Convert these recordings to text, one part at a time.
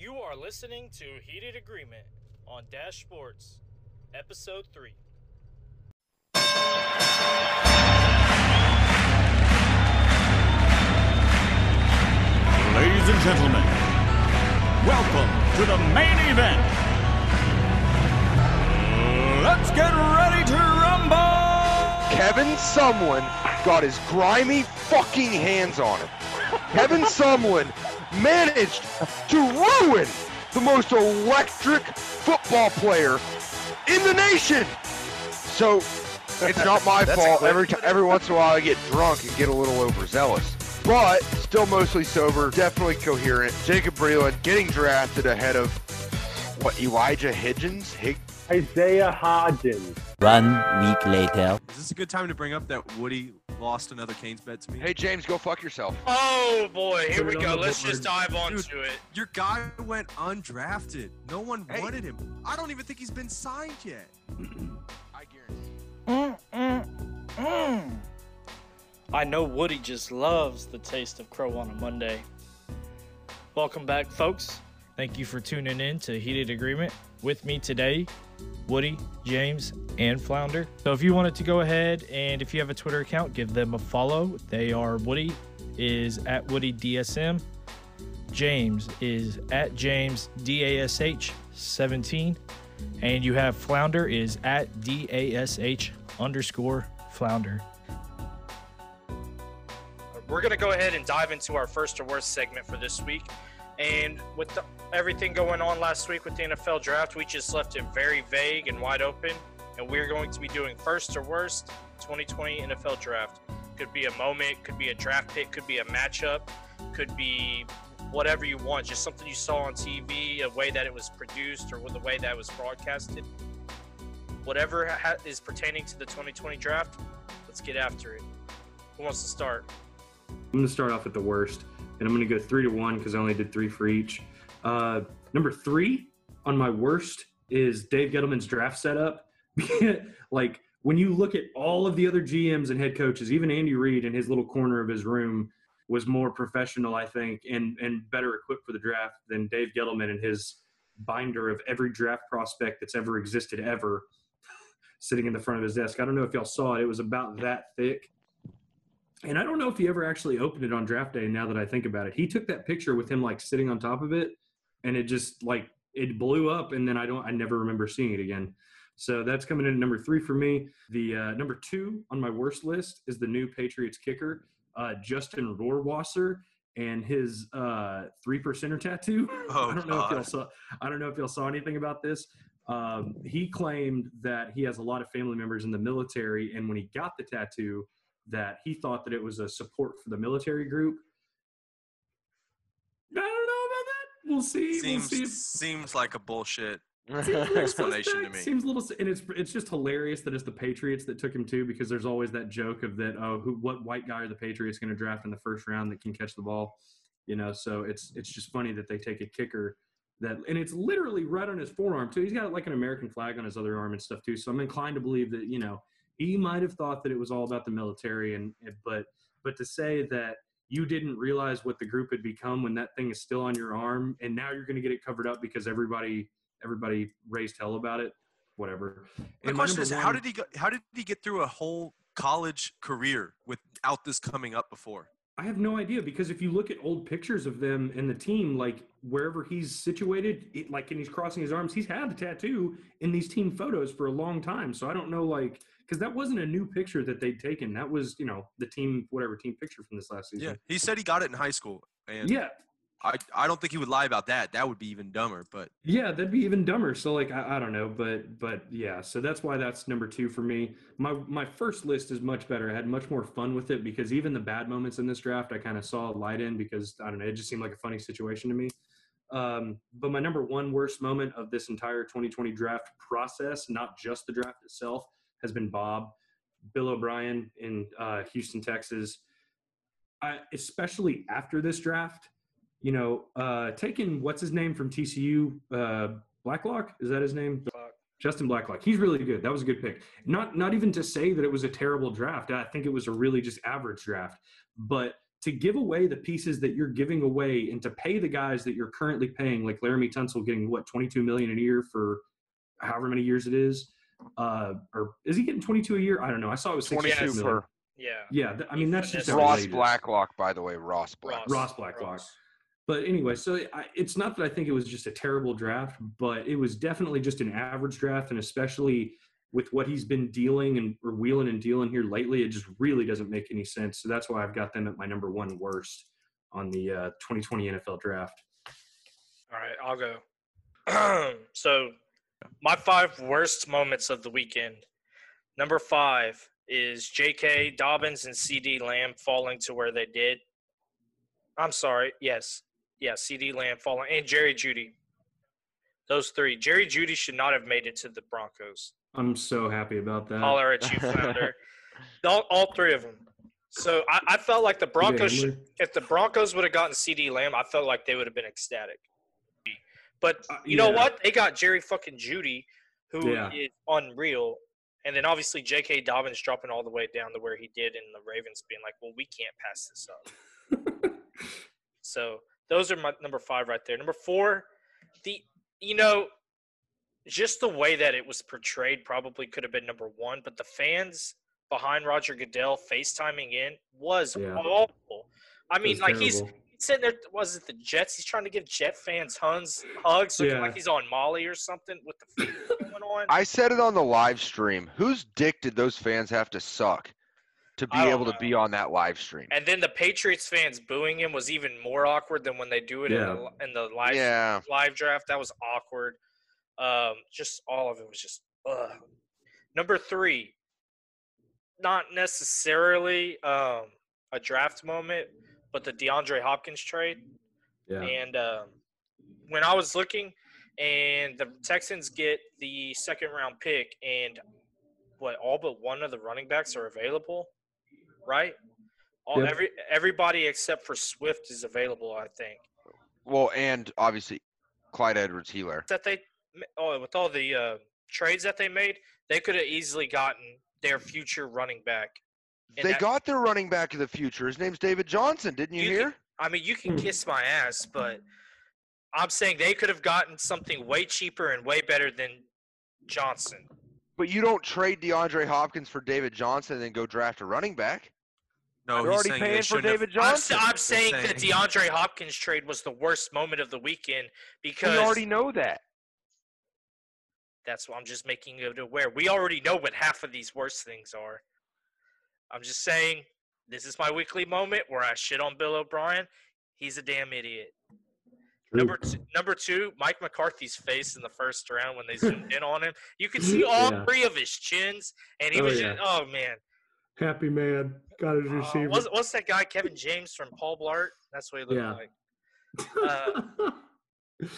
You are listening to Heated Agreement on Dash Sports, Episode 3. Ladies and gentlemen, welcome to the main event. Let's get ready to rumble! Kevin Sumlin got his grimy fucking hands on it. Kevin Sumlin managed to ruin the most electric football player in the nation. So it's not my fault. Every once in a while I get drunk and get a little overzealous, but still mostly sober, definitely coherent. Jacob Breland getting drafted ahead of what, Elijah Higgins? Isaiah Hodgins. 1 week later. Is this a good time to bring up that Woody lost another Canes bet to me? Hey, James, go fuck yourself. Oh, boy. Here we go. Let's just dive onto it. Your guy went undrafted. No one wanted him. I don't even think he's been signed yet. I guarantee. I know Woody just loves the taste of crow on a Monday. Welcome back, folks. Thank you for tuning in to Heated Agreement. With me today, Woody, James, and Flounder. So if you wanted to go ahead and if you have a Twitter account, give them a follow. They are Woody is at WoodyDSM. James is at JamesDash17. And you have Flounder is at DASH_Flounder. We're going to go ahead and dive into our first or worst segment for this week. And with everything going on last week with the NFL Draft, we just left it very vague and wide open. And we're going to be doing first or worst 2020 NFL Draft. Could be a moment, could be a draft pick, could be a matchup, could be whatever you want. Just something you saw on TV, a way that it was produced or the way that it was broadcasted. Whatever is pertaining to the 2020 Draft, let's get after it. Who wants to start? I'm going to start off with the worst. And I'm going to go 3-1 because I only did 3 for each. Number 3 on my worst is Dave Gettleman's draft setup. Like, when you look at all of the other GMs and head coaches, even Andy Reid in his little corner of his room was more professional, I think, and better equipped for the draft than Dave Gettleman and his binder of every draft prospect that's ever existed ever sitting in the front of his desk. I don't know if y'all saw it. It was about that thick. And I don't know if he ever actually opened it on draft day now that I think about it. He took that picture with him, like, sitting on top of it, and it just, like, it blew up, and then I never remember seeing it again. So that's coming in at number 3 for me. The number 2 on my worst list is the new Patriots kicker, Justin Rohrwasser, and his 3%er tattoo. Oh, I don't know if y'all saw anything about this. He claimed that he has a lot of family members in the military, and when he got the tattoo, that he thought that it was a support for the military group. I don't know about that. We'll see. Seems like a bullshit explanation to me. Seems a little, and it's just hilarious that it's the Patriots that took him too, because there's always that joke of that, oh, what white guy are the Patriots going to draft in the first round that can catch the ball? You know, so it's just funny that they take a kicker that, and it's literally right on his forearm too. He's got like an American flag on his other arm and stuff too. So I'm inclined to believe that, you know, he might have thought that it was all about the military, but to say that you didn't realize what the group had become when that thing is still on your arm, and now you're going to get it covered up because everybody raised hell about it, whatever. The question is, how did he get through a whole college career without this coming up before? I have no idea, because if you look at old pictures of them and the team, like wherever he's situated, and he's crossing his arms, he's had the tattoo in these team photos for a long time. So I don't know, like, because that wasn't a new picture that they'd taken. That was, you know, the team picture from this last season. Yeah, he said he got it in high school. And yeah. I don't think he would lie about that. That would be even dumber. But yeah, that'd be even dumber. So like I don't know, but yeah. So that's why that's number 2 for me. My first list is much better. I had much more fun with it because even the bad moments in this draft, I kind of saw a light in because I don't know. It just seemed like a funny situation to me. But my number 1 worst moment of this entire 2020 draft process, not just the draft itself, has been Bob Bill O'Brien in Houston, Texas. Especially after this draft. You know, taking what's his name from TCU, Blacklock? Is that his name? Justin Blacklock. He's really good. That was a good pick. Not even to say that it was a terrible draft. I think it was a really just average draft. But to give away the pieces that you're giving away and to pay the guys that you're currently paying, like Laramie Tunsil getting, what, $22 million a year for however many years it is? Or is he getting 22 a year? I don't know. I saw it was 22 for – Yeah. Yeah, I mean, that's just – Ross Blacklock, by the way, Ross Blacklock. But anyway, so it's not that I think it was just a terrible draft, but it was definitely just an average draft, and especially with what he's been dealing and or wheeling and dealing here lately, it just really doesn't make any sense. So that's why I've got them at my number one worst on the 2020 NFL draft. All right, I'll go. So my five worst moments of the weekend. Number five is J.K. Dobbins and C.D. Lamb falling to where they did. I'm sorry, yes. Yeah, C.D. Lamb falling and Jerry Jeudy. Those three. Jerry Jeudy should not have made it to the Broncos. I'm so happy about that. Holler at you, Flounder. all three of them. So I felt like the Broncos if the Broncos would have gotten C.D. Lamb, I felt like they would have been ecstatic. But you know what? They got Jerry fucking Jeudy, who is unreal. And then obviously J.K. Dobbins dropping all the way down to where he did, and the Ravens being like, well, we can't pass this up. So those are my number five right there. Number four, just the way that it was portrayed probably could have been number one, but the fans behind Roger Goodell FaceTiming in was awful. I mean, like terrible. He's sitting there, was it the Jets? He's trying to give Jet fans hugs looking like he's on Molly or something with the feet going on. I said it on the live stream. Whose dick did those fans have to suck to be able to be on that live stream? And then the Patriots fans booing him was even more awkward than when they do it in the live draft. That was awkward. Just all of it was just ugh. Number three, not necessarily a draft moment, but the DeAndre Hopkins trade. Yeah. And when I was looking, and the Texans get the second-round pick, and all but one of the running backs are available. Right? Everybody except for Swift is available, I think. Well, and obviously Clyde Edwards-Helaire. With all the trades that they made, they could have easily gotten their future running back. They got their running back of the future. His name's David Johnson. Didn't you hear? You can kiss my ass, but I'm saying they could have gotten something way cheaper and way better than Johnson. But you don't trade DeAndre Hopkins for David Johnson and then go draft a running back. No, they're already paying for David Johnson. I'm saying that DeAndre Hopkins trade was the worst moment of the weekend because – we already know that. That's why I'm just making you aware. We already know what half of these worst things are. I'm just saying this is my weekly moment where I shit on Bill O'Brien. He's a damn idiot. Number two, Mike McCarthy's face in the first round when they zoomed in on him. You could see all three of his chins, and he was just, oh, man. Happy man. Got his receiver. What's that guy, Kevin James from Paul Blart? That's what he looked like.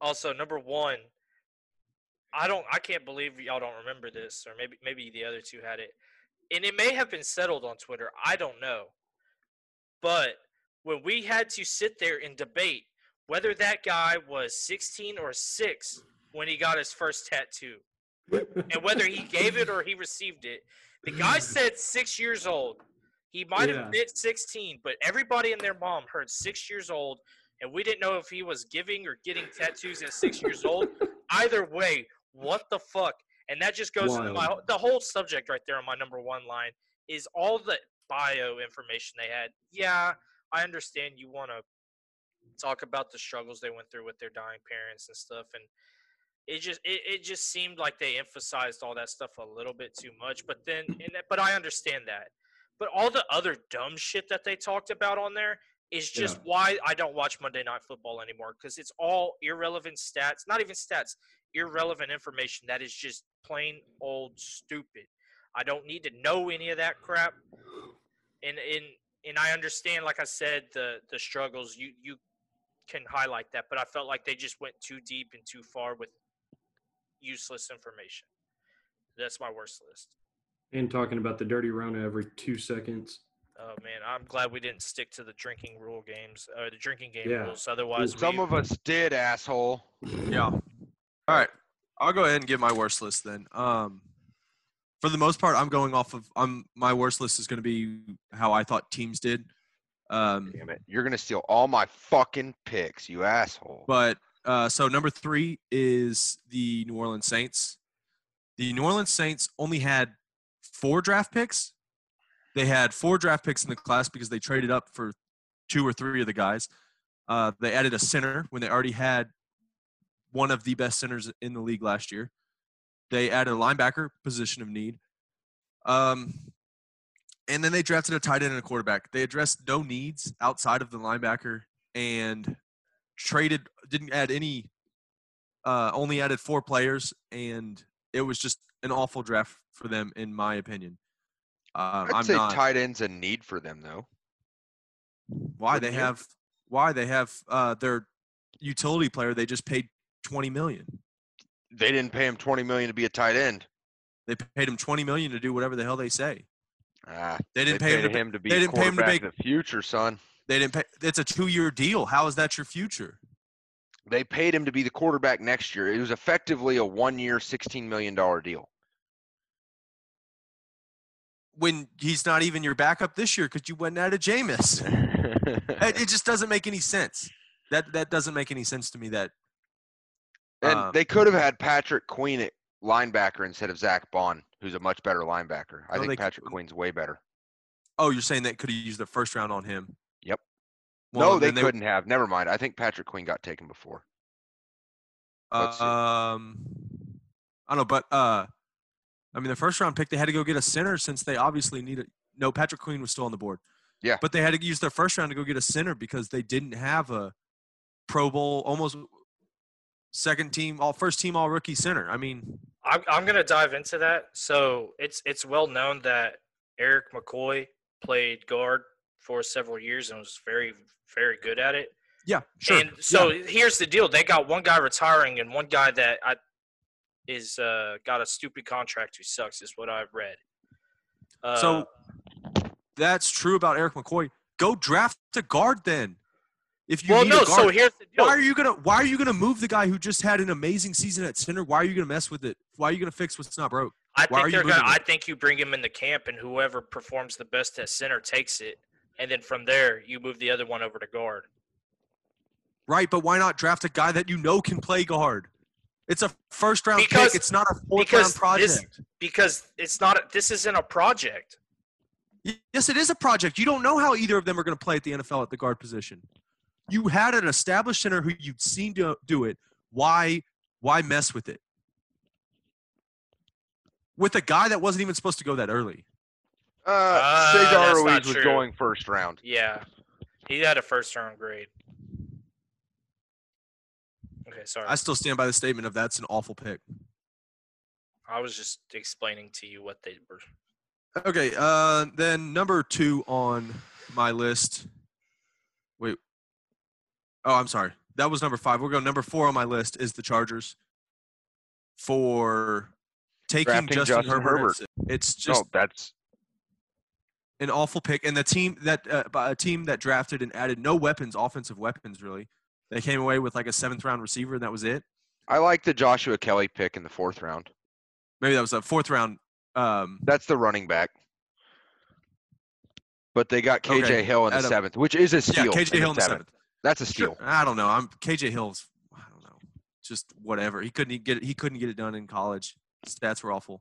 Also, number one, I can't believe y'all don't remember this, or maybe the other two had it. And it may have been settled on Twitter. I don't know. But when we had to sit there and debate whether that guy was 16 or 6 when he got his first tattoo, and whether he gave it or he received it. The guy said 6 years old. He might have been 16, but everybody and their mom heard 6 years old, and we didn't know if he was giving or getting tattoos at 6 years old. Either way, what the fuck? And that just goes into the whole subject right there on my number one line is all the bio information they had. Yeah, I understand you want to talk about the struggles they went through with their dying parents and stuff, and it just seemed like they emphasized all that stuff a little bit too much. But then, but I understand that. But all the other dumb shit that they talked about on there is just why I don't watch Monday Night Football anymore, because it's all irrelevant stats, not even stats, irrelevant information that is just plain old stupid. I don't need to know any of that crap. And I understand, like I said, the struggles you can highlight that, but I felt like they just went too deep and too far with useless information. That's my worst list. And talking about the dirty Rona every 2 seconds. Oh man, I'm glad we didn't stick to the drinking rule games or the drinking game rules. Otherwise, some of us did, asshole. Yeah. All right, I'll go ahead and give my worst list then. For the most part, I'm going off of my worst list is going to be how I thought teams did. Damn it. You're going to steal all my fucking picks, you asshole. But so number three is the New Orleans Saints. The New Orleans Saints only had 4 draft picks. They had 4 draft picks in the class because they traded up for 2 or 3 of the guys. They added a center when they already had one of the best centers in the league last year. They added a linebacker, position of need. And then they drafted a tight end and a quarterback. They addressed no needs outside of the linebacker and didn't add any, only added 4 players, and it was just an awful draft for them, in my opinion. I'd say tight end's a need for them, though. Why they have their utility player? They just paid $20 million. They didn't pay him $20 million to be a tight end. They paid him $20 million to do whatever the hell they say. They didn't pay him to be the future, son. They didn't pay. It's a 2-year deal. How is that your future? They paid him to be the quarterback next year. It was effectively a 1-year, $16 million deal. When he's not even your backup this year because you went out of Jameis. It just doesn't make any sense. That doesn't make any sense to me. And they could have had Patrick Queen at linebacker instead of Zach Bond, who's a much better linebacker. I think Patrick Queen's way better. Oh, you're saying they could have used the first round on him? Yep. Well, no, they couldn't have. Never mind. I think Patrick Queen got taken before. I don't know, but I mean, the first round pick, they had to go get a center since they obviously needed – no, Patrick Queen was still on the board. Yeah. But they had to use their first round to go get a center because they didn't have a Pro Bowl, almost second team, first team all-rookie center. I mean – I'm going to dive into that. So it's well known that Eric McCoy played guard for several years and was very, very good at it. Yeah, sure. And so Here's the deal. They got one guy retiring and one guy that got a stupid contract who sucks is what I've read. So that's true about Eric McCoy. Go draft a guard then. So here's the deal. Why are you gonna move the guy who just had an amazing season at center? Why are you gonna mess with it? Why are you gonna fix what's not broke? I think you bring him in the camp and whoever performs the best at center takes it, and then from there you move the other one over to guard. Right, but why not draft a guy that you know can play guard? It's a first-round pick. It's not a fourth-round project. This isn't a project. Yes, it is a project. You don't know how either of them are going to play at the NFL at the guard position. You had an established center who you'd seen do it. Why mess with it? With a guy that wasn't even supposed to go that early. Cesar Ruiz was going first round. Yeah. He had a first-round grade. Okay, sorry. I still stand by the statement of that's an awful pick. I was just explaining to you what they were. Okay, then number 2 on my list. Wait. Oh, I'm sorry. That was number 5. We're going number 4 on my list is the Chargers for taking Justin Herbert. It's just that's an awful pick. And the team that drafted and added no weapons, offensive weapons really. They came away with like a 7th-round receiver, and that was it. I like the Joshua Kelly pick in the 4th round. Maybe that was a 4th round. That's the running back. But they got KJ Hill in the 7th, which is a steal. Yeah, KJ Hill in the 7th. That's a steal. Sure. I don't know. KJ Hill's. I don't know. Just whatever. He couldn't get it done in college. Stats were awful.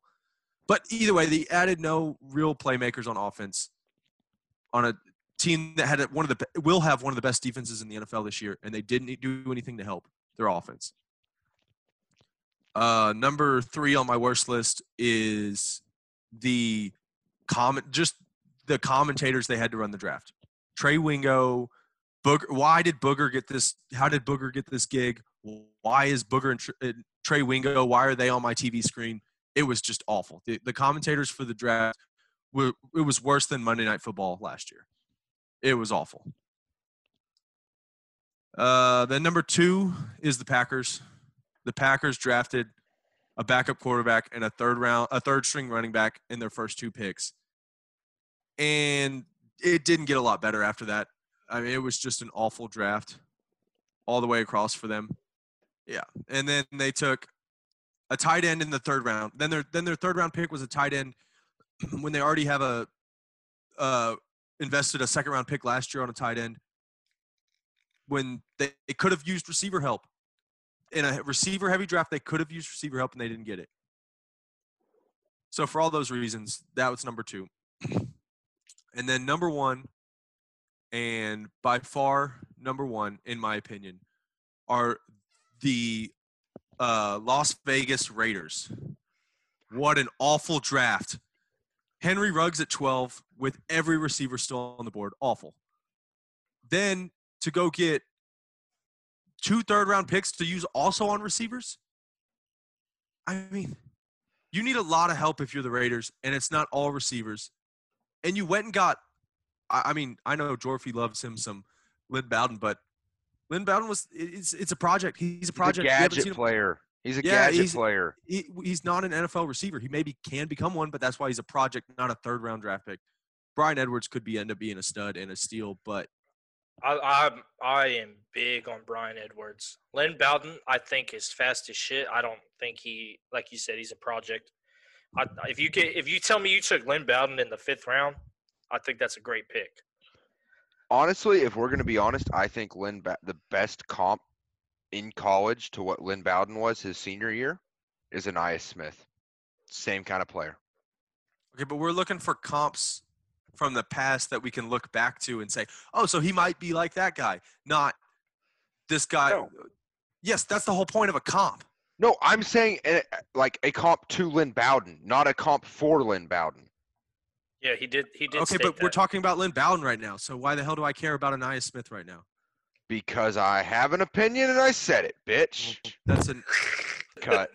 But either way, they added no real playmakers on offense. On a team that will have one of the best defenses in the NFL this year, and they didn't do anything to help their offense. Number 3 on my worst list is the commentators they had to run the draft. Trey Wingo, Booger. How did Booger get this gig? Why is Booger and Trey Wingo? Why are they on my TV screen? It was just awful. The commentators for the draft it was worse than Monday Night Football last year. It was awful. Then number 2 is the Packers. The Packers drafted a backup quarterback and a third-string running back in their first 2 picks. And it didn't get a lot better after that. I mean, it was just an awful draft all the way across for them. Yeah. And then they took a tight end in the 3rd round. Then their third-round pick was a tight end when they already have a invested a second-round pick last year on a tight end when they could have used receiver help. In a receiver-heavy draft, they could have used receiver help, and they didn't get it. So for all those reasons, that was number two. And then number one, and by far number one, in my opinion, are the Las Vegas Raiders. What an awful draft. Henry Ruggs at 12 with every receiver still on the board. Awful. Then to go get 2 third-round picks to use also on receivers? I mean, you need a lot of help if you're the Raiders, and it's not all receivers. And you went and got – I mean, I know Jorfy loves him some Lynn Bowden, but Lynn Bowden was – it's a project. He's a project. He's a gadget player. He's a gadget player. He's not an NFL receiver. He maybe can become one, but that's why he's a project, not a third-round draft pick. Bryan Edwards could be end up being a stud and a steal, but – I am big on Bryan Edwards. Lynn Bowden, I think, is fast as shit. I don't think he, like you said, he's a project. If you tell me you took Lynn Bowden in the 5th round, I think that's a great pick. Honestly, if we're going to be honest, I think the best comp in college to what Lynn Bowden was his senior year is Anias Smith. Same kind of player. Okay, but we're looking for comps from the past that we can look back to and say, oh, so he might be like that guy, not this guy. No. Yes, that's the whole point of a comp. No, I'm saying like a comp to Lynn Bowden, not a comp for Lynn Bowden. Yeah, he did. Okay, but we're talking about Lynn Bowden right now, so why the hell do I care about Anias Smith right now? Because I have an opinion and I said it, bitch. That's a cut.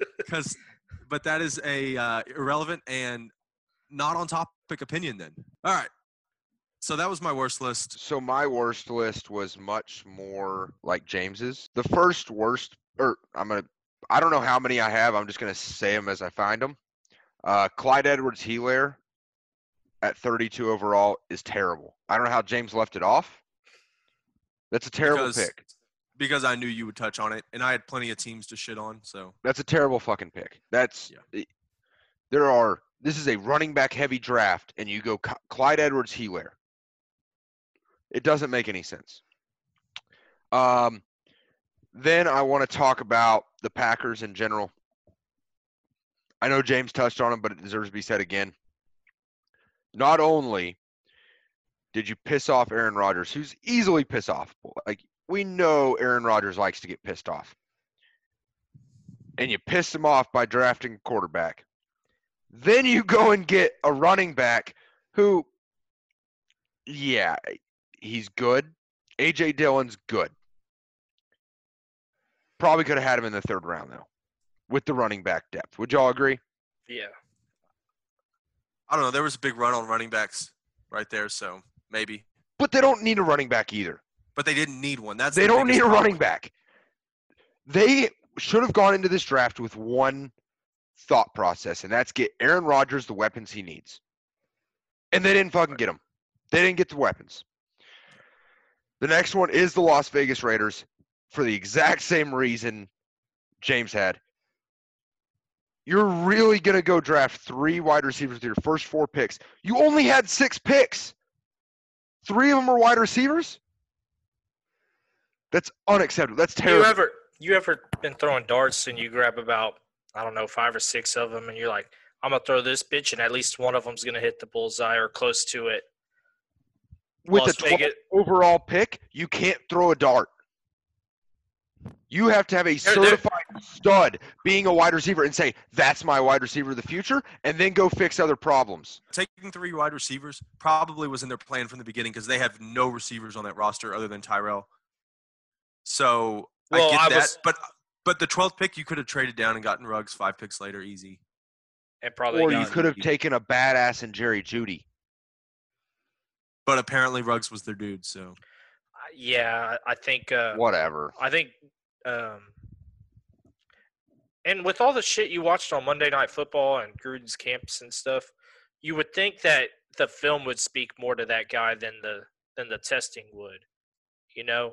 But that is a irrelevant and not on topic opinion then. All right. So that was my worst list. So my worst list was much more like James's. The first worst, I don't know how many I have. I'm just going to say them as I find them. Clyde Edwards-Helaire at 32 overall is terrible. I don't know how James left it off. That's a terrible pick. Because I knew you would touch on it, and I had plenty of teams to shit on, so. That's a terrible fucking pick. This is a running back heavy draft, and you go Clyde Edwards-Helaire. It doesn't make any sense. Then I want to talk about the Packers in general. I know James touched on them, but it deserves to be said again. Not only did you piss off Aaron Rodgers, who's easily piss off. Like, we know Aaron Rodgers likes to get pissed off. And you pissed him off by drafting a quarterback. Then you go and get a running back who, yeah, he's good. A.J. Dillon's good. Probably could have had him in the 3rd round, though, with the running back depth. Would y'all agree? Yeah. I don't know. There was a big run on running backs right there, so maybe. But they don't need a running back either. But they didn't need one. They don't need a running back. They should have gone into this draft with one thought process, and that's get Aaron Rodgers the weapons he needs. And they didn't fucking get him. They didn't get the weapons. The next one is the Las Vegas Raiders for the exact same reason James had. You're really going to go draft 3 wide receivers with your first 4 picks. You only had 6 picks. 3 of them are wide receivers? That's unacceptable. That's terrible. You ever been throwing darts and you grab about – I don't know, 5 or 6 of them, and you're like, I'm going to throw this bitch, and at least one of them's going to hit the bullseye or close to it. With a 12th overall pick, you can't throw a dart. You have to have a certified stud being a wide receiver and say, that's my wide receiver of the future, and then go fix other problems. Taking 3 wide receivers probably was in their plan from the beginning because they have no receivers on that roster other than Tyrell. So But the 12th pick, you could have traded down and gotten Ruggs 5 picks later, easy. And probably or you could have taken a badass in Jerry Jeudy. But apparently Ruggs was their dude, so. Yeah, I think. Whatever. I think. And with all the shit you watched on Monday Night Football and Gruden's camps and stuff, you would think that the film would speak more to that guy than the testing would, you know?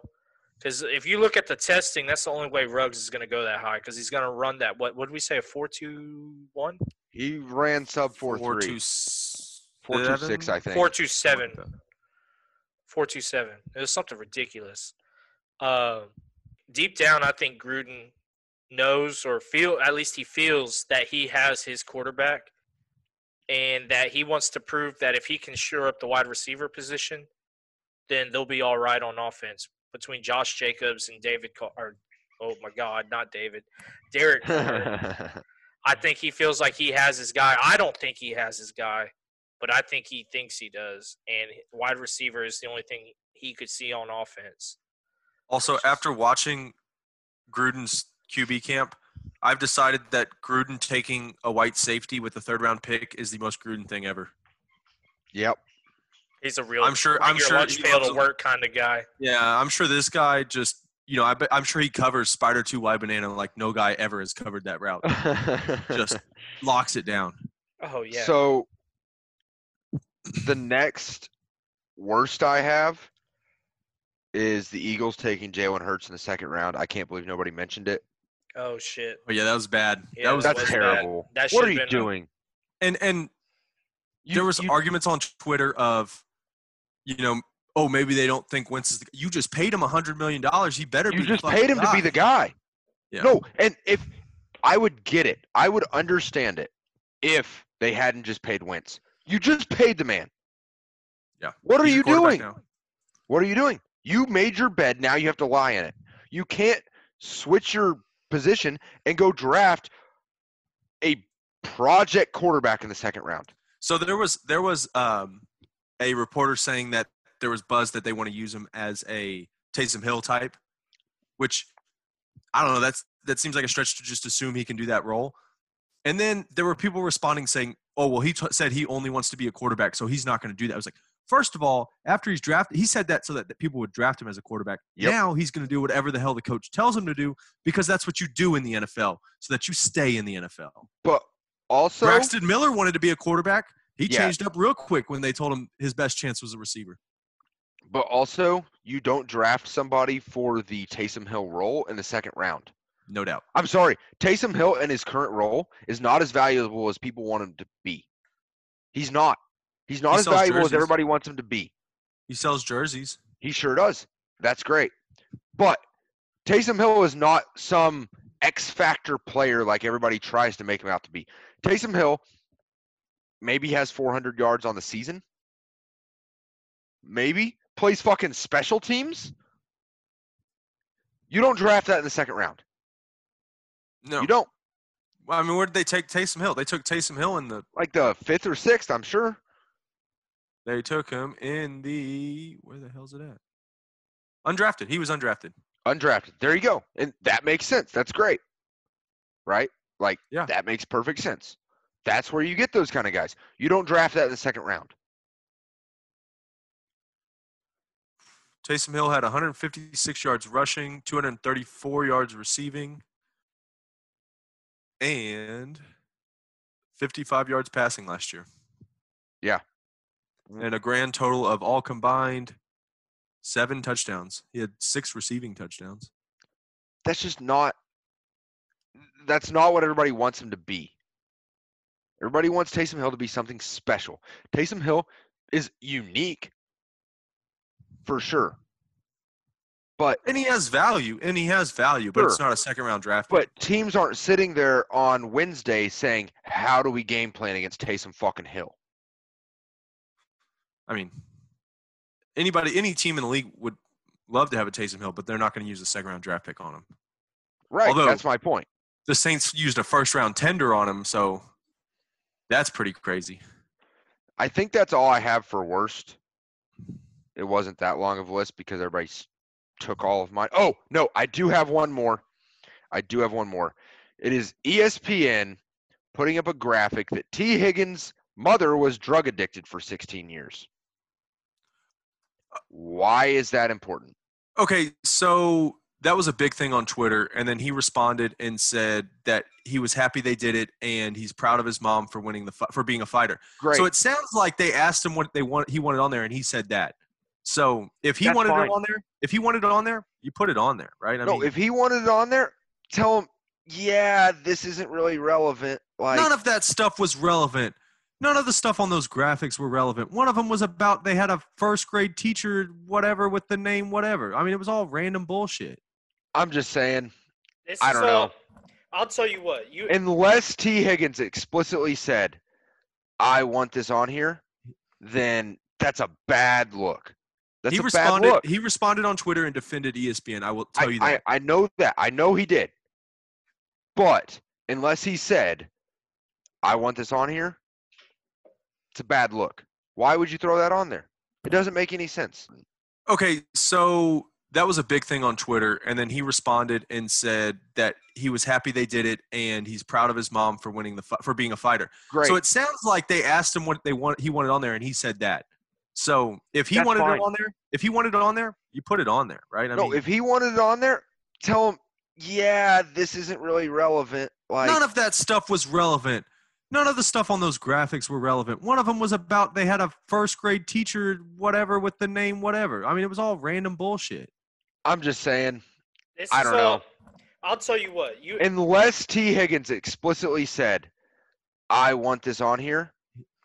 Because if you look at the testing, that's the only way Ruggs is going to go that high because he's going to run that. What did we say, a 4.21? He ran sub 4.3. 4.26, I think. 4.27. 427. It was something ridiculous. Deep down, I think Gruden knows or feels that he has his quarterback and that he wants to prove that if he can shore up the wide receiver position, then they'll be all right on offense between Josh Jacobs and Derek Carter. I think he feels like he has his guy. I don't think he has his guy, but I think he thinks he does. And wide receiver is the only thing he could see on offense. Also, after watching Gruden's QB camp, I've decided that Gruden taking a white safety with the third-round pick is the most Gruden thing ever. Yep. He's a real lunch pail to work kind of guy. Yeah, I'm sure this guy just – you know, I'm sure he covers Spider 2Y Banana like no guy ever has covered that route. Just locks it down. Oh, yeah. So the next worst I have – is the Eagles taking Jalen Hurts in the second round. I can't believe nobody mentioned it. Oh, shit. Oh, yeah, that was bad. Yeah, that's terrible. Bad. What are you doing? And there was arguments on Twitter of, you know, oh, maybe they don't think Wentz is the guy. You just paid him $100 million. He better be the guy. You just paid him to be the guy. Yeah. No, and if I would get it. I would understand it if they hadn't just paid Wentz. You just paid the man. Yeah. What are you doing? What are you doing? You made your bed. Now you have to lie in it. You can't switch your position and go draft a project quarterback in the second round. So there was a reporter saying that there was buzz that they want to use him as a Taysom Hill type, which I don't know. That seems like a stretch to just assume he can do that role. And then there were people responding saying, "Oh well, he said he only wants to be a quarterback, so he's not going to do that." I was like. First of all, after he's drafted, he said that so that people would draft him as a quarterback. Yep. Now he's going to do whatever the hell the coach tells him to do because that's what you do in the NFL so that you stay in the NFL. But also – Braxton Miller wanted to be a quarterback. He changed up real quick when they told him his best chance was a receiver. But also, you don't draft somebody for the Taysom Hill role in the second round. No doubt. I'm sorry. Taysom Hill in his current role is not as valuable as people want him to be. He's not. He's not as valuable as everybody wants him to be. He sells jerseys. He sure does. That's great. But Taysom Hill is not some X-factor player like everybody tries to make him out to be. Taysom Hill maybe has 400 yards on the season. Maybe. Plays fucking special teams. You don't draft that in the second round. No. You don't. Well, I mean, where did they take Taysom Hill? They took Taysom Hill in the – like the fifth or sixth, I'm sure. They took him in the – where the hell's it at? Undrafted. He was undrafted. Undrafted. There you go. And that makes sense. That's great. Right? Like, yeah. That makes perfect sense. That's where you get those kind of guys. You don't draft that in the second round. Taysom Hill had 156 yards rushing, 234 yards receiving, and 55 yards passing last year. Yeah. And a grand total of all combined 7 touchdowns. He had 6 receiving touchdowns. That's not what everybody wants him to be. Everybody wants Taysom Hill to be something special. Taysom Hill is unique for sure. And he has value, but sure. It's not a second-round draft pick. But teams aren't sitting there on Wednesday saying, how do we game plan against Taysom fucking Hill? I mean, any team in the league would love to have a Taysom Hill, but they're not going to use a second-round draft pick on him. Right, although, that's my point. The Saints used a first-round tender on him, so that's pretty crazy. I think that's all I have for worst. It wasn't that long of a list because everybody took all of mine. Oh, no, I do have one more. It is ESPN putting up a graphic that T. Higgins' mother was drug-addicted for 16 years. Why is that important? Okay, so that was a big thing on Twitter, and then he responded and said that he was happy they did it, and he's proud of his mom for winning for being a fighter. Great. So it sounds like they asked him what he wanted on there, and he said that. So if he wanted it on there, you put it on there, right? I mean, if he wanted it on there, tell him, yeah, this isn't really relevant. Like, none of that stuff was relevant. None of the stuff on those graphics were relevant. One of them was about they had a first-grade teacher, whatever, with the name whatever. I mean, it was all random bullshit. I'm just saying, I don't know. I'll tell you what. Unless T. Higgins explicitly said, I want this on here, then that's a bad look. That's a bad look. He responded on Twitter and defended ESPN. I will tell you that. I know that. I know he did. But unless he said, I want this on here, it's a bad look. Why would you throw that on there? It doesn't make any sense. Okay, so that was a big thing on Twitter, and then he responded and said that he was happy they did it, and he's proud of his mom for winning the for being a fighter. Great. So it sounds like they asked him what he wanted on there, and he said that. So if he wanted it on there, you put it on there, right? I mean, if he wanted it on there, tell him, yeah, this isn't really relevant. Like, none of that stuff was relevant. None of the stuff on those graphics were relevant. One of them was about they had a first-grade teacher, whatever, with the name whatever. I mean, it was all random bullshit. I'm just saying, I don't know. I'll tell you what. Unless T. Higgins explicitly said, I want this on here,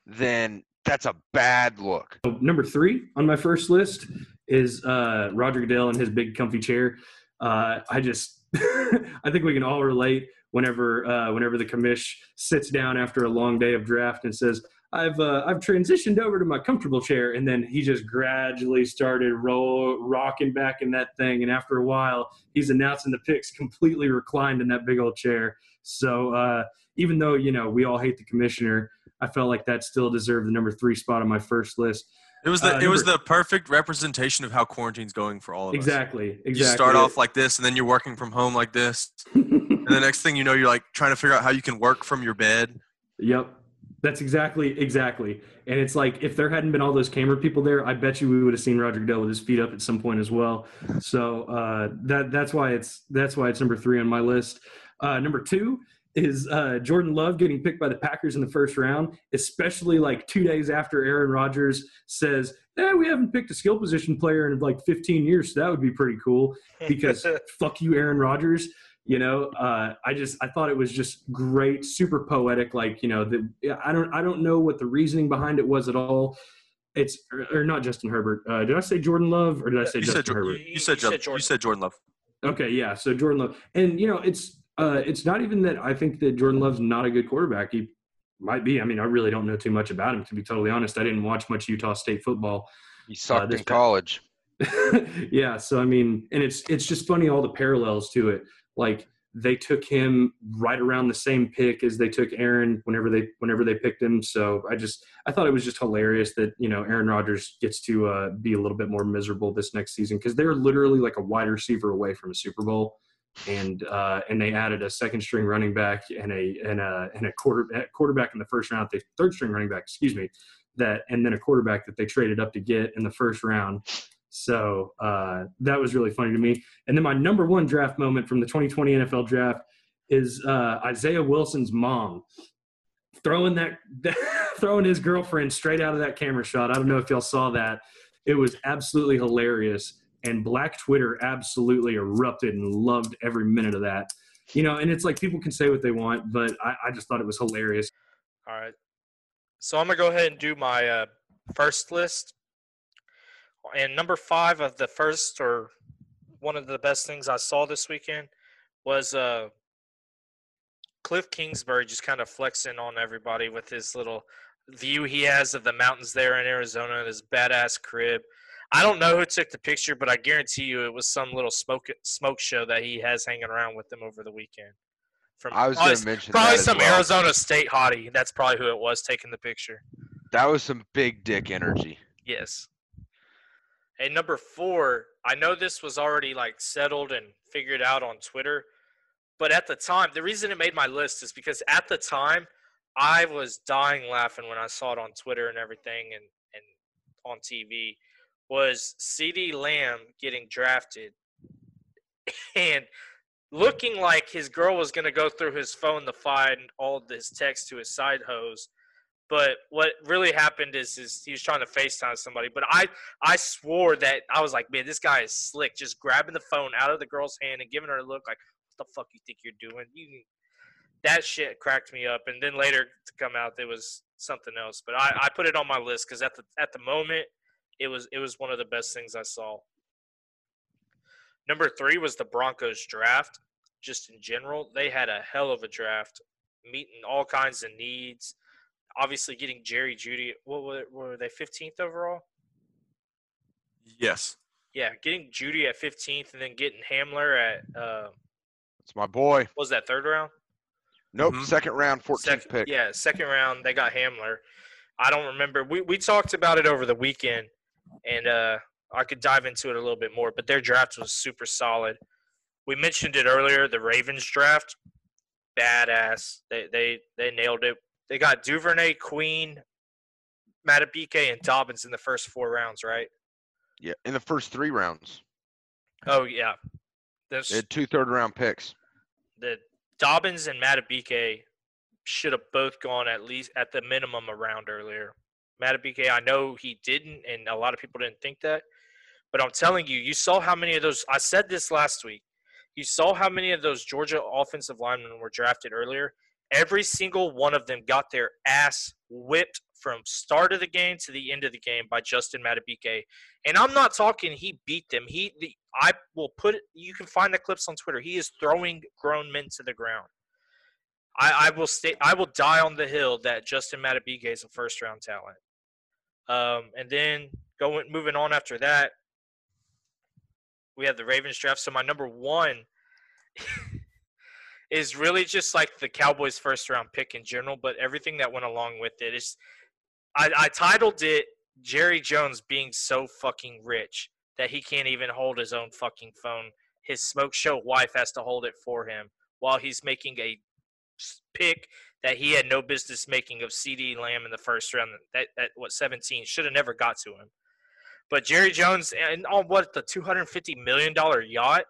then that's a bad look. Number 3 on my first list is Roger Goodell in his big comfy chair. I think we can all relate. Whenever the commish sits down after a long day of draft and says, I've transitioned over to my comfortable chair, and then he just gradually started rocking back in that thing, and after a while, he's announcing the picks completely reclined in that big old chair. So even though we all hate the commissioner, I felt like that still deserved the number 3 spot on my first list. It was the perfect representation of how quarantine's going for all of us. Exactly. You start off like this, and then you're working from home like this. And the next thing you know, you're like trying to figure out how you can work from your bed. Yep. That's exactly. And it's like if there hadn't been all those camera people there, I bet you we would have seen Roger Goodell with his feet up at some point as well. So that's why it's number 3 on my list. Number 2 is Jordan Love getting picked by the Packers in the first round, especially like 2 days after Aaron Rodgers says, we haven't picked a skill position player in like 15 years, so that would be pretty cool because fuck you, Aaron Rodgers. I thought it was just great, super poetic. I don't know what the reasoning behind it was at all. It's or not Justin Herbert. Did I say Jordan Love or did I say Justin Herbert? You said Jordan Love. Okay, yeah. So Jordan Love, and it's not even that I think that Jordan Love's not a good quarterback. He might be. I mean, I really don't know too much about him, to be totally honest. I didn't watch much Utah State football. He sucked in college. Yeah. So I mean, and it's just funny all the parallels to it. Like they took him right around the same pick as they took Aaron whenever they picked him. So I thought it was just hilarious that, Aaron Rodgers gets to be a little bit more miserable this next season because they're literally like a wide receiver away from a Super Bowl. And they added a second string running back and a quarterback in the first round, the third string running back, and then a quarterback that they traded up to get in the first round. So that was really funny to me. And then my number 1 draft moment from the 2020 NFL Draft is Isaiah Wilson's mom throwing throwing his girlfriend straight out of that camera shot. I don't know if y'all saw that. It was absolutely hilarious, and Black Twitter absolutely erupted and loved every minute of that. And it's like people can say what they want, but I just thought it was hilarious. All right. So I'm going to go ahead and do my first list. And number 5 of the first, or one of the best things I saw this weekend, was Cliff Kingsbury just kind of flexing on everybody with his little view he has of the mountains there in Arizona and his badass crib. I don't know who took the picture, but I guarantee you it was some little smoke show that he has hanging around with them over the weekend. Probably Arizona State hottie. That's probably who it was taking the picture. That was some big dick energy. Yes. And number 4, I know this was already settled and figured out on Twitter, but at the time, the reason it made my list is because at the time, I was dying laughing when I saw it on Twitter and everything and on TV, was C.D. Lamb getting drafted and looking like his girl was going to go through his phone to find all his texts to his side hoes. But what really happened is he was trying to FaceTime somebody. But I swore that I was like, man, this guy is slick, just grabbing the phone out of the girl's hand and giving her a look like, what the fuck you think you're doing? That shit cracked me up. And then later to come out, it was something else. But I put it on my list because at the moment, it was one of the best things I saw. Number 3 was the Broncos draft. Just in general, they had a hell of a draft, meeting all kinds of needs. Obviously, getting Jerry Jeudy. What were they, 15th overall? Yes. Yeah, getting Jeudy at 15th and then getting Hamler at that's my boy. What was that, third round? Nope, mm-hmm. Second round, 14th pick. Yeah, second round, they got Hamler. I don't remember. We talked about it over the weekend, and I could dive into it a little bit more, but their draft was super solid. We mentioned it earlier, the Ravens draft, badass. They nailed it. They got Duvernay, Queen, Matabike, and Dobbins in the first 4 rounds, right? Yeah, in the first 3 rounds. Oh, yeah. They had 2 third-round picks. The Dobbins and Matabike should have both gone at least at the minimum a round earlier. Matabike, I know he didn't, and a lot of people didn't think that. But I'm telling you, you saw how many of those – I said this last week. You saw how many of those Georgia offensive linemen were drafted earlier. Every single one of them got their ass whipped from start of the game to the end of the game by Justin Matabike. And I'm not talking he beat them. I will put – you can find the clips on Twitter. He is throwing grown men to the ground. I will die on the hill that Justin Matabike is a first-round talent. And then moving on after that, we have the Ravens draft. So my number 1 is really just like the Cowboys' first-round pick in general, but everything that went along with it is I titled it Jerry Jones being so fucking rich that he can't even hold his own fucking phone. His smoke show wife has to hold it for him while he's making a pick that he had no business making of C.D. Lamb in the first round at 17, should have never got to him. But Jerry Jones and on the $250 million yacht,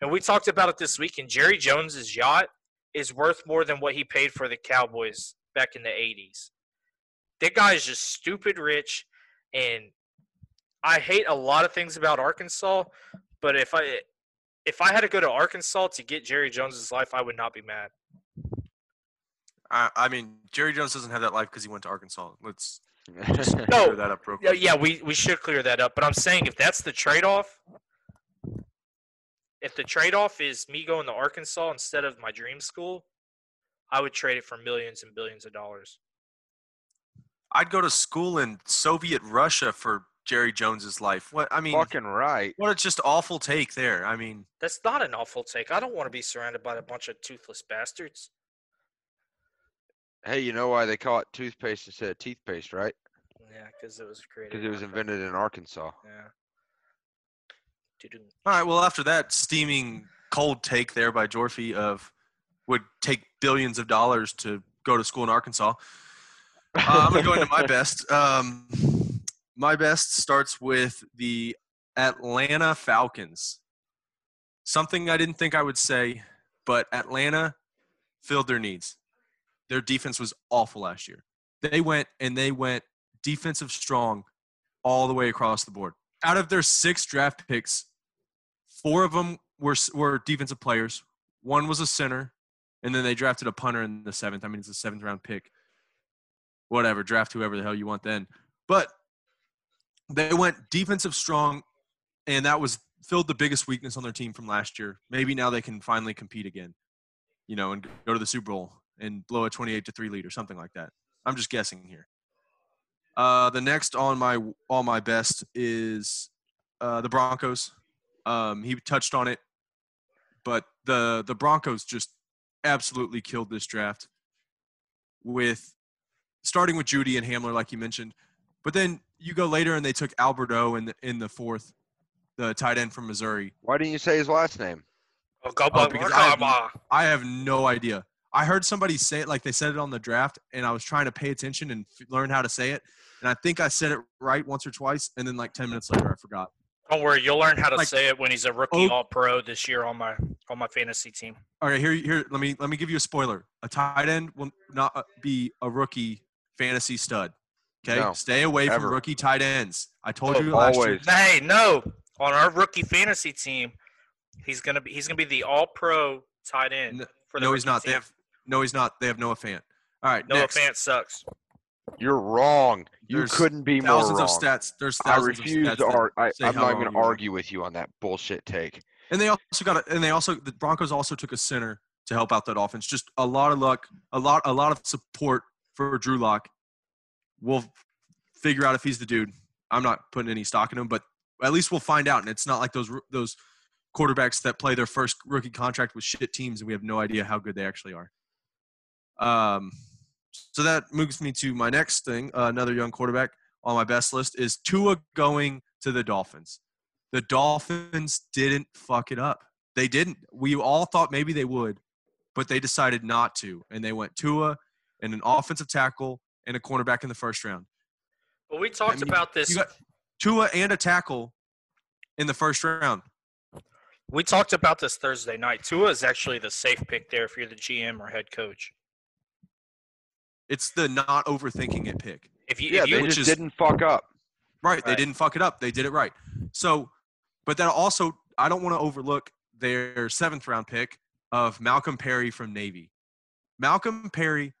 and we talked about it this weekend, Jerry Jones's yacht is worth more than what he paid for the Cowboys back in the 80s. That guy is just stupid rich, and I hate a lot of things about Arkansas, but if I had to go to Arkansas to get Jerry Jones's life, I would not be mad. I mean, Jerry Jones doesn't have that life because he went to Arkansas. Let's just clear that up real quick. Yeah, we should clear that up. But I'm saying if that's the trade-off, if the trade-off is me going to Arkansas instead of my dream school, I would trade it for millions and billions of dollars. I'd go to school in Soviet Russia for Jerry Jones's life. What I mean, fucking right. What a just awful take there. I mean, that's not an awful take. I don't want to be surrounded by a bunch of toothless bastards. Hey, you know why they call it toothpaste instead of toothpaste, right? Yeah, because it was created. Because it was invented in Arkansas. Yeah. All right. Well, after that steaming cold take there by Jorfy of would take billions of dollars to go to school in Arkansas. I'm going to go into my best. My best starts with the Atlanta Falcons. Something I didn't think I would say, but Atlanta filled their needs. Their defense was awful last year. They went defensive strong all the way across the board. Out of their 6 draft picks, 4 of them were defensive players. 1 was a center, and then they drafted a punter in the 7th. I mean, it's a 7th-round pick. Whatever, draft whoever the hell you want then. But they went defensive strong, and that filled the biggest weakness on their team from last year. Maybe now they can finally compete again, and go to the Super Bowl and blow a 28-3 lead or something like that. I'm just guessing here. The next on my best is the Broncos. He touched on it, but the Broncos just absolutely killed this draft starting with Jeudy and Hamler, like you mentioned. But then you go later and they took Alberto in the 4th, the tight end from Missouri. Why didn't you say his last name? Because I have no idea. I heard somebody say it like they said it on the draft, and I was trying to pay attention and learn how to say it. And I think I said it right once or twice, and then like 10 minutes later I forgot. Don't worry, you'll learn how to say it when he's a rookie All-Pro this year on my fantasy team. All right, here let me give you a spoiler. A tight end will not be a rookie fantasy stud. Okay? No, stay away from rookie tight ends. I told you last year. Hey, no. On our rookie fantasy team, he's going to be the All-Pro tight end. No, he's not. They have no Noah Fant. All right, Noah Fant sucks. You're wrong. You couldn't be more wrong. Thousands of stats. There's thousands of stats. I'm not going to argue with you on that bullshit take. And they also got. The Broncos also took a center to help out that offense. Just a lot of luck, a lot of support for Drew Lock. We'll figure out if he's the dude. I'm not putting any stock in him, but at least we'll find out. And it's not like those quarterbacks that play their first rookie contract with shit teams, and we have no idea how good they actually are. So that moves me to my next thing. Another young quarterback on my best list is Tua going to the Dolphins. The Dolphins didn't fuck it up. They didn't. We all thought maybe they would, but they decided not to. And they went Tua and an offensive tackle and a cornerback in the first round. Well, we talked about this. You got Tua and a tackle in the first round. We talked about this Thursday night. Tua is actually the safe pick there if you're the GM or head coach. It's the not overthinking it pick. They didn't fuck up. Right, they didn't fuck it up. They did it right. So, but then also, I don't want to overlook their seventh-round pick of Malcolm Perry from Navy. Malcolm Perry,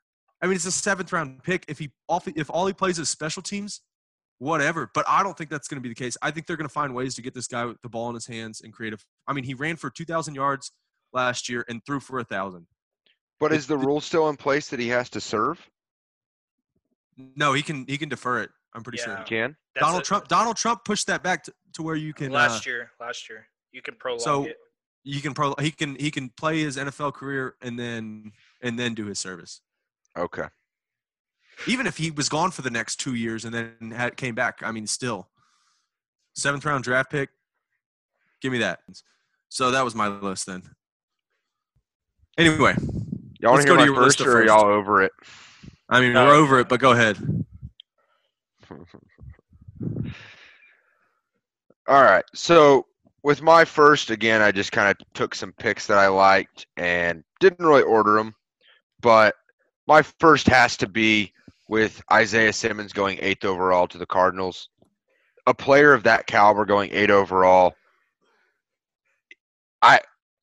I mean, it's a seventh-round pick. If all he plays is special teams, whatever. But I don't think that's going to be the case. I think they're going to find ways to get this guy with the ball in his hands and creative. I mean, he ran for 2,000 yards last year and threw for 1,000. But is the rule still in place that he has to serve? No, he can defer it. I'm pretty sure he can. Donald Trump pushed that back to where you can. Last year, you can prolong it. You can he can play his NFL career and then do his service. Okay. Even if he was gone for the next 2 years and then came back, I mean, still 7th round draft pick. Give me that. So that was my list then. Anyway, y'all want to hear my first, or are y'all over it? I mean, we're over it, but go ahead. All right. So with my first, again, I just kind of took some picks that I liked and didn't really order them. But my first has to be with Isaiah Simmons going 8th overall to the Cardinals. A player of that caliber going 8 overall.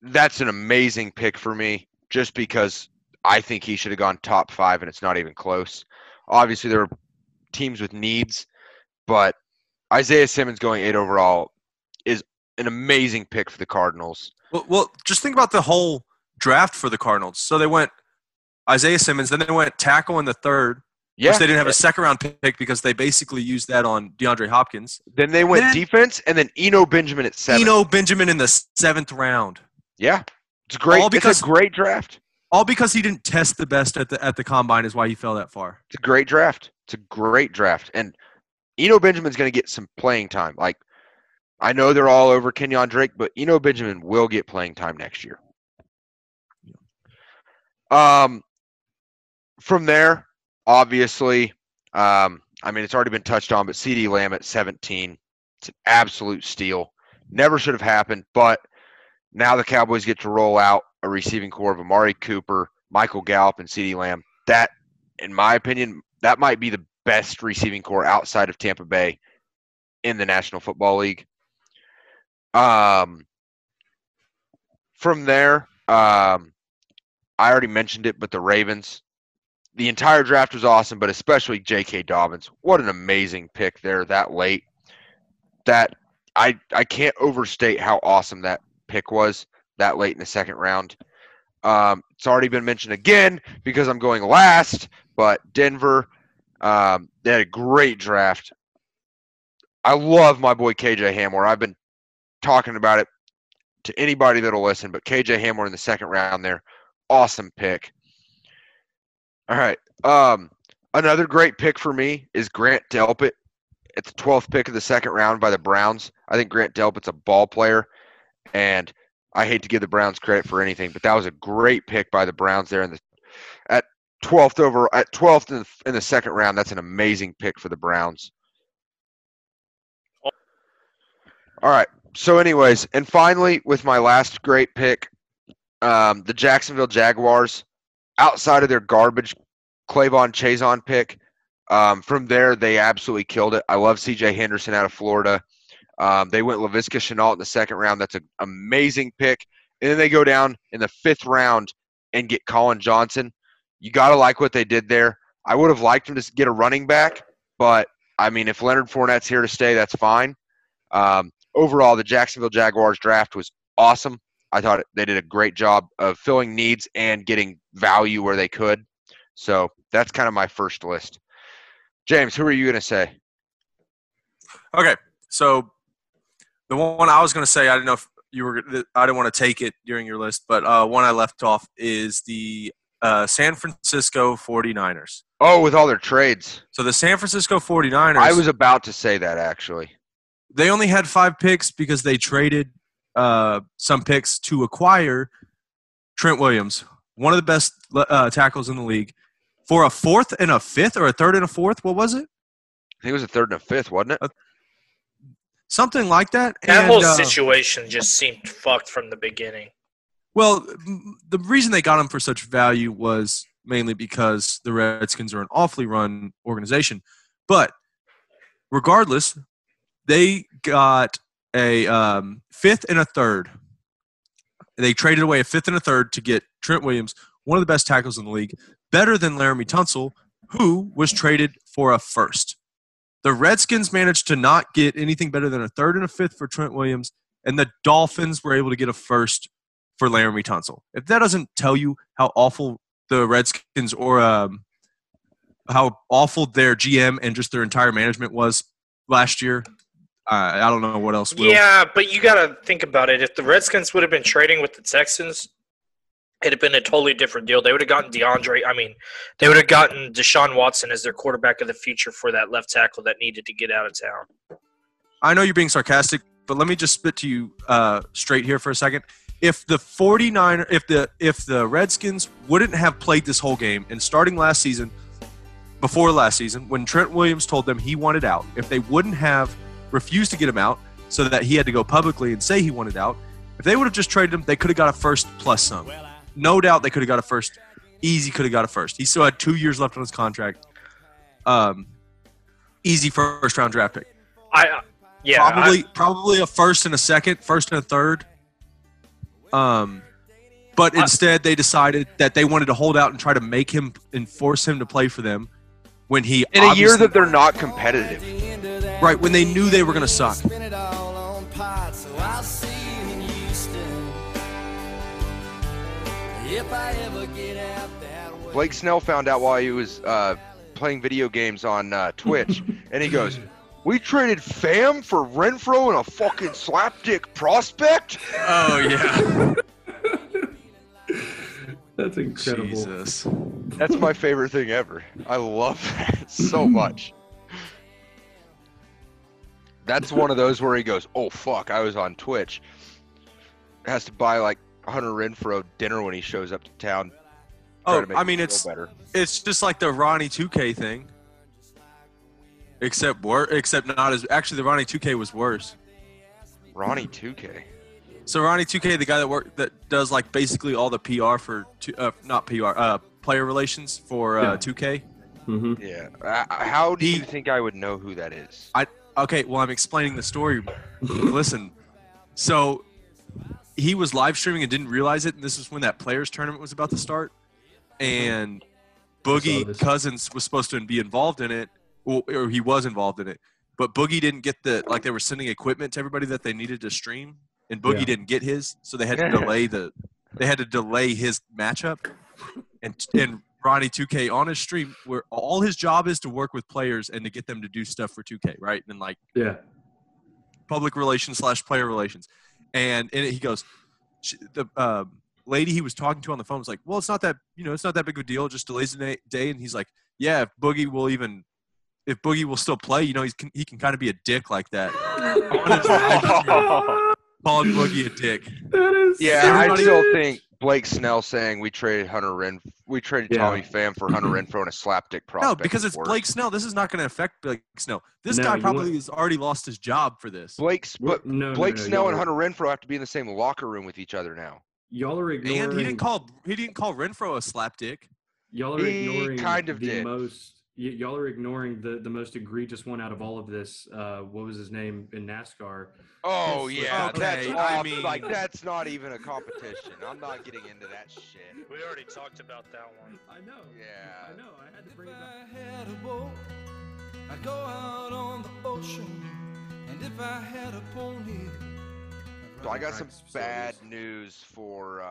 That's an amazing pick for me just because I think he should have gone top 5, and it's not even close. Obviously, there were teams with needs, but Isaiah Simmons going 8 overall is an amazing pick for the Cardinals. Well, just think about the whole draft for the Cardinals. So they went Isaiah Simmons, then they went tackle in the 3rd, which they didn't have a 2nd-round pick because they basically used that on DeAndre Hopkins. Then they went defense, and then Eno Benjamin at 7th. Eno Benjamin in the 7th round. Yeah, it's great. It's a great draft. All because he didn't test the best at the combine is why he fell that far. It's a great draft. And Eno Benjamin's going to get some playing time. Like, I know they're all over Kenyon Drake, but Eno Benjamin will get playing time next year. From there, obviously, I mean, it's already been touched on, but C.D. Lamb at 17. It's an absolute steal. Never should have happened, but now the Cowboys get to roll out a receiving core of Amari Cooper, Michael Gallup, and CeeDee Lamb. That, in my opinion, that might be the best receiving core outside of Tampa Bay in the National Football League. From there, I already mentioned it, but the Ravens. The entire draft was awesome, but especially J.K. Dobbins. What an amazing pick there that late. That I can't overstate how awesome that pick was that late in the 2nd round. It's already been mentioned again because I'm going last, but Denver, they had a great draft. I love my boy KJ Hamler. I've been talking about it to anybody that'll listen, but KJ Hamler in the 2nd round there, awesome pick. All right. Another great pick for me is Grant Delpit at the 12th pick of the 2nd round by the Browns. I think Grant Delpit's a ball player. And I hate to give the Browns credit for anything, but that was a great pick by the Browns there at 12th over at 12th in the 2nd round. That's an amazing pick for the Browns. All right. So, anyways, and finally, with my last great pick, the Jacksonville Jaguars, outside of their garbage Clavon Chason pick, from there they absolutely killed it. I love C.J. Henderson out of Florida. They went Laviska Shenault in the 2nd round. That's an amazing pick. And then they go down in the 5th round and get Colin Johnson. You got to like what they did there. I would have liked him to get a running back, but, I mean, if Leonard Fournette's here to stay, that's fine. Overall, the Jacksonville Jaguars draft was awesome. I thought they did a great job of filling needs and getting value where they could. So that's kind of my first list. James, who are you going to say? Okay, so the one I was going to say, I didn't know if you were – I didn't want to take it during your list, but one I left off is the San Francisco 49ers. Oh, with all their trades. So the San Francisco 49ers – I was about to say that, actually. They only had 5 picks because they traded some picks to acquire Trent Williams, one of the best tackles in the league, for a 4th and a 5th or a 3rd and a 4th. What was it? I think it was a 3rd and a 5th, wasn't it? Something like that. That whole situation just seemed fucked from the beginning. Well, the reason they got him for such value was mainly because the Redskins are an awfully run organization. But regardless, they got a 5th and a 3rd. They traded away a 5th and a 3rd to get Trent Williams, one of the best tackles in the league, better than Laramie Tunsil, who was traded for a 1st. The Redskins managed to not get anything better than a 3rd and a 5th for Trent Williams, and the Dolphins were able to get a 1st for Laramie Tunsil. If that doesn't tell you how awful the Redskins or how awful their GM and just their entire management was last year, I don't know what else will. Yeah, but you got to think about it. If the Redskins would have been trading with the Texans, it would have been a totally different deal. They would have gotten they would have gotten Deshaun Watson as their quarterback of the future for that left tackle that needed to get out of town. I know you're being sarcastic, but let me just spit to you straight here for a second. If the 49er, if the Redskins wouldn't have played this whole game, and starting last season, before last season, when Trent Williams told them he wanted out, if they wouldn't have refused to get him out so that he had to go publicly and say he wanted out, if they would have just traded him, they could have got a 1st plus some. No doubt they could have got a 1st. Easy could have got a 1st. He still had 2 years left on his contract. Easy 1st-round draft pick. Probably a 1st and a 2nd, 1st and a 3rd. But instead they decided that they wanted to hold out and try to make him and force him to play for them when he – in a year that they're not competitive. Right, when they knew they were going to suck. Blake Snell found out while he was playing video games on Twitch, and he goes, "We traded Pham for Renfro and a fucking slapdick prospect?" Oh, yeah. That's incredible. Jesus. That's my favorite thing ever. I love that so much. That's one of those where he goes, "Oh, fuck, I was on Twitch." Has to buy, like, Hunter Renfro dinner when he shows up to town. It's just like the Ronnie 2K thing, except not as. Actually, the Ronnie 2K was worse. Ronnie 2K. So Ronnie 2K, the guy that does like basically all the PR for player relations for 2K. Mm-hmm. Yeah. How do you think I would know who that is? Okay. Well, I'm explaining the story. Listen. So. He was live streaming and didn't realize it, and this is when that players tournament was about to start. And Boogie Cousins was supposed to be involved in it, or he was involved in it. But Boogie didn't get they were sending equipment to everybody that they needed to stream, and Boogie didn't get his, so they had to delay his matchup. And Ronnie 2K on his stream, where all his job is to work with players and to get them to do stuff for 2K, right? And public relations / player relations. And he goes, the lady he was talking to on the phone was like, "Well, it's not that big of a deal. It just delays the day." And he's like, "Yeah, if Boogie will still play, he can kind of be a dick like that." Called Boogie a dick. I still think Blake Snell saying we traded Tommy Pham for Hunter Renfro and a slapdick prospect. No, because it's Blake Snell. This is not going to affect Blake Snell. This guy probably has already lost his job for this. Snell and Hunter Renfro have to be in the same locker room with each other now. Y'all are ignoring. And he didn't call Renfro a slapdick. Y'all are ignoring. He kind of did. Most y'all are ignoring the most egregious one out of all of this. What was his name in NASCAR? Oh, yeah. Okay. That's not even a competition. I'm not getting into that shit. We already talked about that one. I know. Yeah. I know. I had to bring it up. If I had a boat, I'd go out on the ocean. And if I had a pony. So I got some bad news for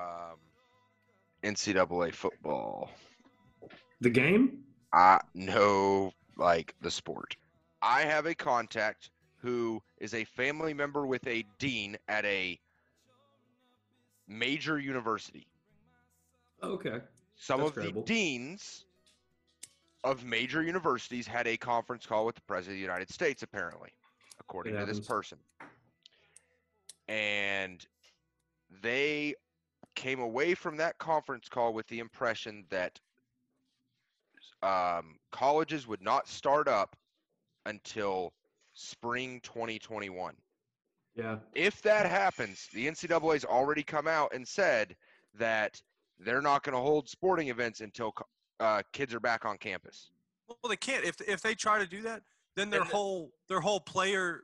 NCAA football. The game? No, like the sport. I have a contact who is a family member with a dean at a major university. Okay. Some of the deans of major universities had a conference call with the President of the United States, apparently, according to this person. And they came away from that conference call with the impression that colleges would not start up until spring 2021. Yeah. If that happens, the NCAA's already come out and said that they're not going to hold sporting events until kids are back on campus. Well, they can't. If they try to do that, then their whole player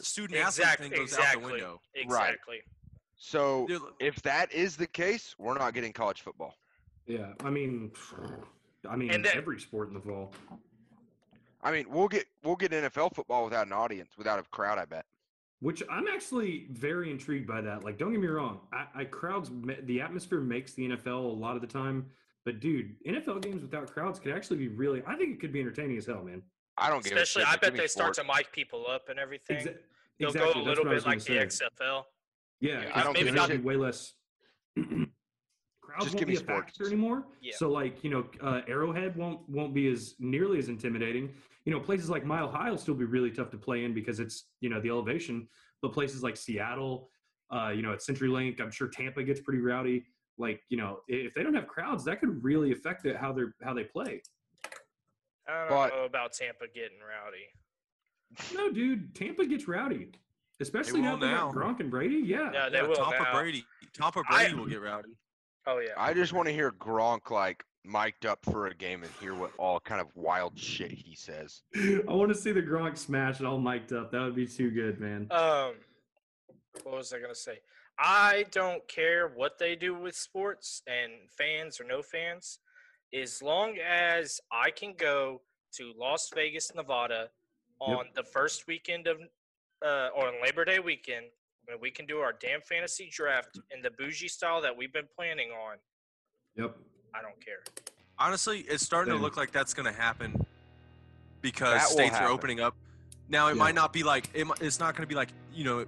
student athlete thing goes out the window. Exactly. Right. So if that is the case, we're not getting college football. Yeah, I mean, every sport in the fall. I mean, we'll get NFL football without an audience, without a crowd, I bet. Which I'm actually very intrigued by that. Like, don't get me wrong, the atmosphere makes the NFL a lot of the time. But dude, NFL games without crowds could actually be really. I think it could be entertaining as hell, man. I don't get it. Especially, I bet they start to mic people up and everything. They'll go a little bit like the XFL. Yeah, I don't think it should be way less. Crowds won't be a factor anymore. Yeah. So, like, you know, Arrowhead won't be as nearly as intimidating. You know, places like Mile High will still be really tough to play in because it's, you know, the elevation. But places like Seattle, you know, at CenturyLink, I'm sure Tampa gets pretty rowdy. Like, you know, if they don't have crowds, that could really affect how they play. I don't know about Tampa getting rowdy. No, dude, Tampa gets rowdy. Especially now they got Gronk and Brady. Yeah. Yeah, they will. Tom or Brady will get rowdy. Oh, yeah. I just want to hear Gronk, like, mic'd up for a game and hear what all kind of wild shit he says. I want to see the Gronk smash all mic'd up. That would be too good, man. What was I going to say? I don't care what they do with sports and fans or no fans. As long as I can go to Las Vegas, Nevada on the first weekend of on Labor Day weekend, and we can do our damn fantasy draft in the bougie style that we've been planning on. Yep. I don't care. Honestly, it's starting to look like that's going to happen because states are opening up. Now, it might not be like – it's not going to be like, you know,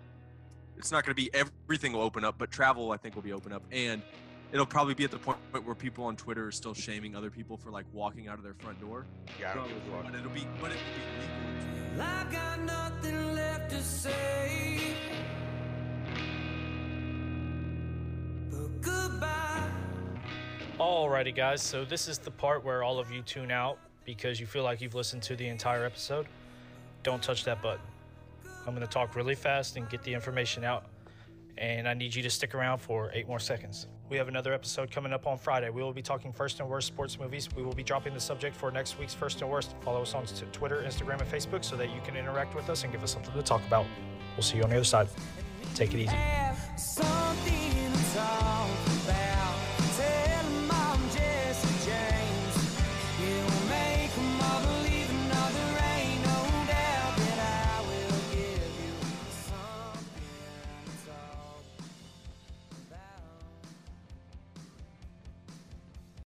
it's not going to be everything will open up, but travel I think will be open up. And it'll probably be at the point where people on Twitter are still shaming other people for, like, walking out of their front door. Yeah, but it'll be legal. I got nothing left to say. Goodbye. Alrighty, guys, so this is the part where all of you tune out because you feel like you've listened to the entire episode. Don't touch that button. I'm going to talk really fast and get the information out, and I need you to stick around for 8 more seconds. We have another episode coming up on Friday. We will be talking first and worst sports movies. We will be dropping the subject for next week's first and worst. Follow us on Twitter, Instagram, and Facebook so that you can interact with us and give us something to talk about. We'll see you on the other side. Take it easy.